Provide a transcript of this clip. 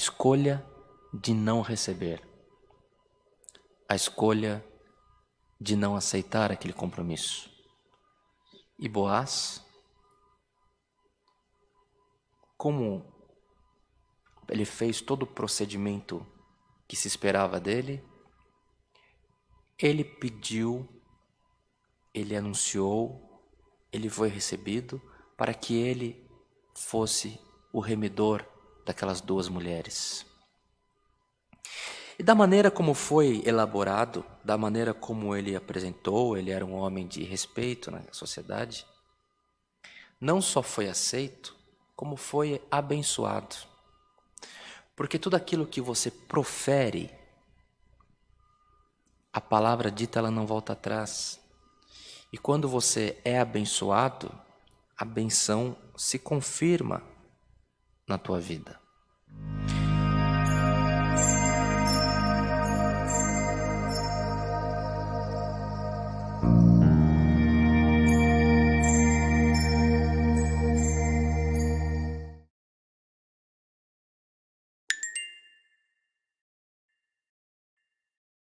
escolha de não receber, a escolha de não aceitar aquele compromisso. E Boaz, como ele fez todo o procedimento que se esperava dele, ele pediu, ele anunciou, ele foi recebido para que ele fosse o remidor daquelas duas mulheres. E da maneira como foi elaborado, da maneira como ele apresentou, ele era um homem de respeito na sociedade, não só foi aceito, como foi abençoado. Porque tudo aquilo que você profere, a palavra dita, ela não volta atrás. E quando você é abençoado, a benção se confirma na tua vida.